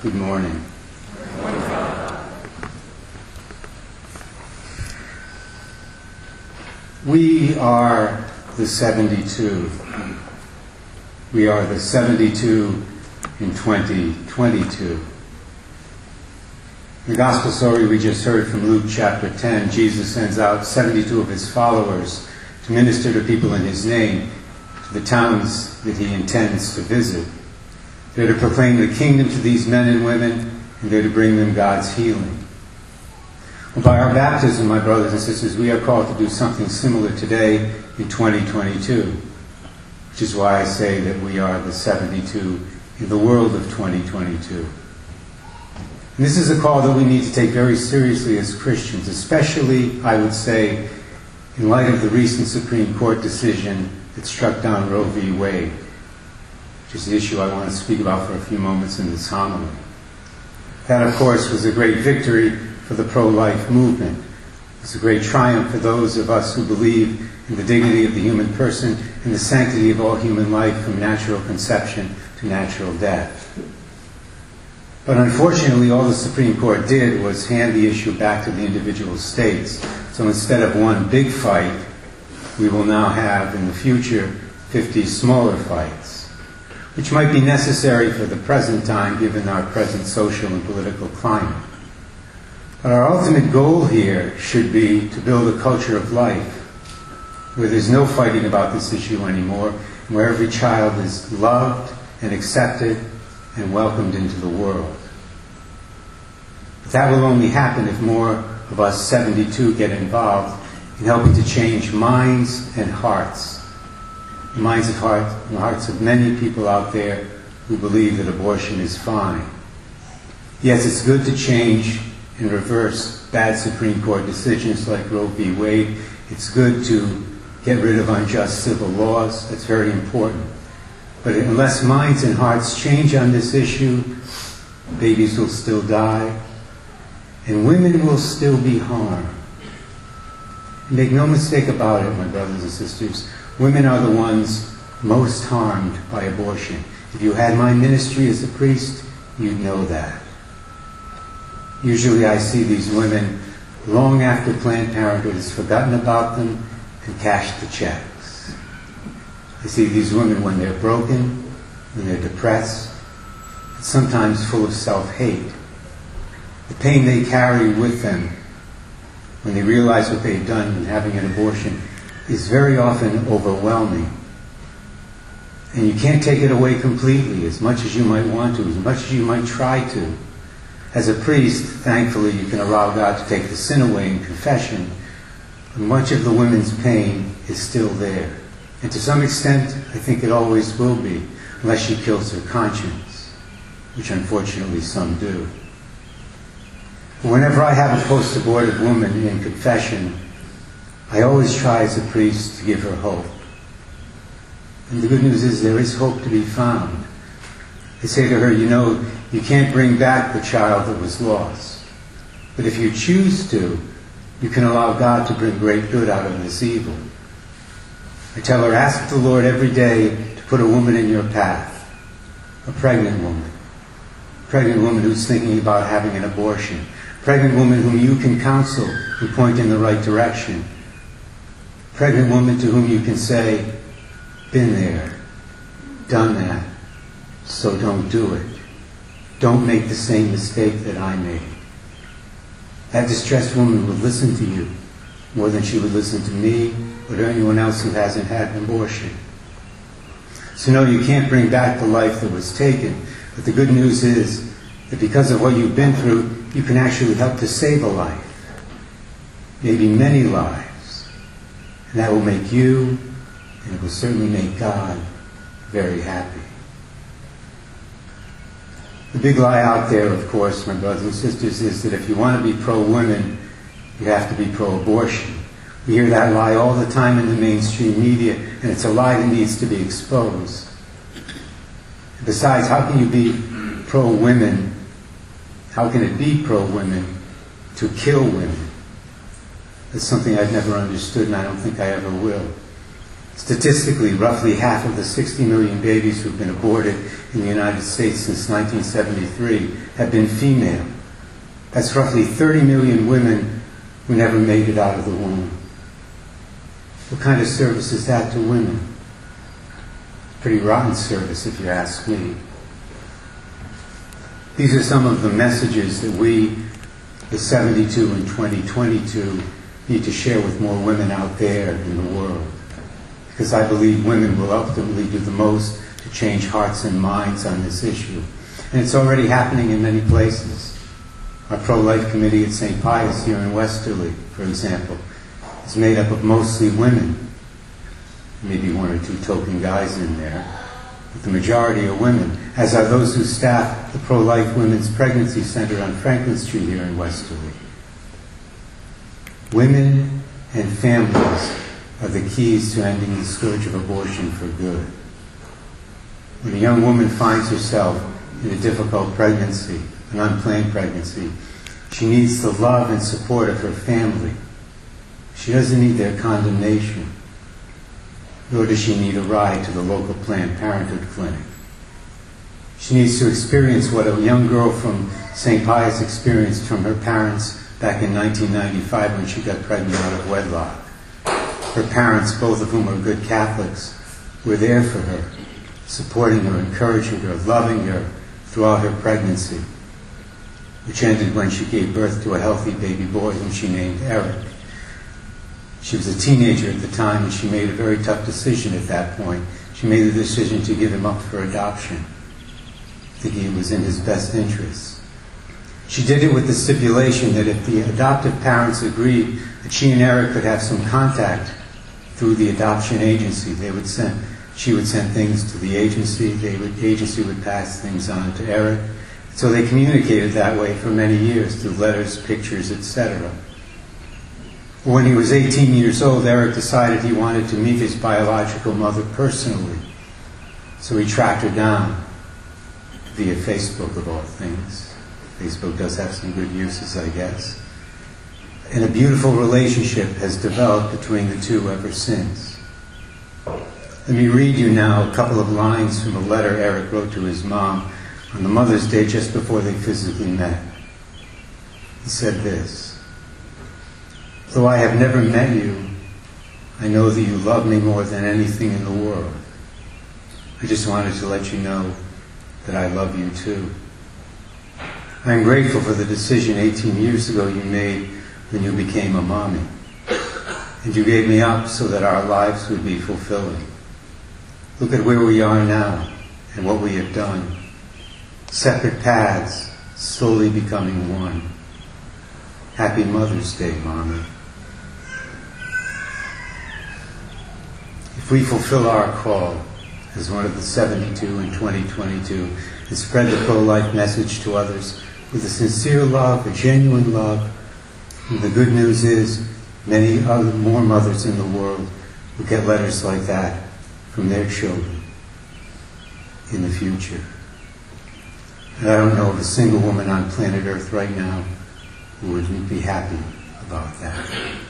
Good morning. Good morning. We are the 72. We are the 72 in 2022. The gospel story we just heard from Luke chapter 10, Jesus sends out 72 of his followers to minister to people in his name, to the towns that he intends to visit. They're to proclaim the kingdom to these men and women, and they're to bring them God's healing. Well, by our baptism, my brothers and sisters, we are called to do something similar today in 2022, which is why I say that we are the 72 in the world of 2022. And this is a call that we need to take very seriously as Christians, especially, I would say, in light of the recent Supreme Court decision that struck down Roe v. Wade, which is the issue I want to speak about for a few moments in this homily. That, of course, was a great victory for the pro-life movement. It's a great triumph for those of us who believe in the dignity of the human person and the sanctity of all human life from natural conception to natural death. But unfortunately, all the Supreme Court did was hand the issue back to the individual states. So instead of one big fight, we will now have, in the future, 50 smaller fights, which might be necessary for the present time, given our present social and political climate. But our ultimate goal here should be to build a culture of life where there's no fighting about this issue anymore, where every child is loved and accepted and welcomed into the world. But that will only happen if more of us 72 get involved in helping to change minds and hearts, the minds and hearts of many people out there who believe that abortion is fine. Yes, it's good to change and reverse bad Supreme Court decisions like Roe v. Wade. It's good to get rid of unjust civil laws. That's very important. But unless minds and hearts change on this issue, babies will still die, and women will still be harmed. And make no mistake about it, my brothers and sisters, women are the ones most harmed by abortion. If you had my ministry as a priest, you'd know that. Usually I see these women long after Planned Parenthood has forgotten about them and cashed the checks. I see these women when they're broken, when they're depressed, and sometimes full of self-hate. The pain they carry with them when they realize what they've done in having an abortion is very often overwhelming. And you can't take it away completely, as much as you might want to, as much as you might try to. As a priest, thankfully, you can allow God to take the sin away in confession, but much of the women's pain is still there. And to some extent, I think it always will be, unless she kills her conscience, which unfortunately some do. But whenever I have a post-abortive woman in confession, I always try as a priest to give her hope. And the good news is there is hope to be found. I say to her, you know, you can't bring back the child that was lost. But if you choose to, you can allow God to bring great good out of this evil. I tell her, ask the Lord every day to put a woman in your path, a pregnant woman who's thinking about having an abortion, a pregnant woman whom you can counsel and point in the right direction, pregnant woman to whom you can say, been there, done that, so don't do it. Don't make the same mistake that I made. That distressed woman would listen to you more than she would listen to me or to anyone else who hasn't had an abortion. So no, you can't bring back the life that was taken, but the good news is that because of what you've been through, you can actually help to save a life, maybe many lives. And that will make you, and it will certainly make God, very happy. The big lie out there, of course, my brothers and sisters, is that if you want to be pro-women, you have to be pro-abortion. We hear that lie all the time in the mainstream media, and it's a lie that needs to be exposed. And besides, how can you be pro-women? How can it be pro-women to kill women? That's something I've never understood, and I don't think I ever will. Statistically, roughly half of the 60 million babies who've been aborted in the United States since 1973 have been female. That's roughly 30 million women who never made it out of the womb. What kind of service is that to women? Pretty rotten service, if you ask me. These are some of the messages that we, the 72 and 2022, need to share with more women out there in the world. Because I believe women will ultimately do the most to change hearts and minds on this issue. And it's already happening in many places. Our pro-life committee at St. Pius here in Westerly, for example, is made up of mostly women. Maybe one or two token guys in there, but the majority are women, as are those who staff the Pro-Life Women's Pregnancy Center on Franklin Street here in Westerly. Women and families are the keys to ending the scourge of abortion for good. When a young woman finds herself in a difficult pregnancy, an unplanned pregnancy, she needs the love and support of her family. She doesn't need their condemnation, nor does she need a ride to the local Planned Parenthood clinic. She needs to experience what a young girl from St. Pius experienced from her parents back in 1995 when she got pregnant out of wedlock. Her parents, both of whom are good Catholics, were there for her, supporting her, encouraging her, loving her throughout her pregnancy, which ended when she gave birth to a healthy baby boy whom she named Eric. She was a teenager at the time, and she made a very tough decision at that point. She made the decision to give him up for adoption, thinking it was in his best interest. She did it with the stipulation that if the adoptive parents agreed that she and Eric could have some contact through the adoption agency, she would send things to the agency, the agency would pass things on to Eric. So they communicated that way for many years through letters, pictures, etc. When he was 18 years old, Eric decided he wanted to meet his biological mother personally. So he tracked her down via Facebook, of all things. Facebook does have some good uses, I guess. And a beautiful relationship has developed between the two ever since. Let me read you now a couple of lines from a letter Eric wrote to his mom on the Mother's Day just before they physically met. He said this: "Though I have never met you, I know that you love me more than anything in the world. I just wanted to let you know that I love you too. I am grateful for the decision 18 years ago you made when you became a mommy, and you gave me up so that our lives would be fulfilling. Look at where we are now and what we have done. Separate paths, slowly becoming one. Happy Mother's Day, Mommy." If we fulfill our call as one of the 72 in 2022 and spread the pro-life message to others with a sincere love, a genuine love, and the good news is many other more mothers in the world will get letters like that from their children in the future. And I don't know of a single woman on planet Earth right now who wouldn't be happy about that.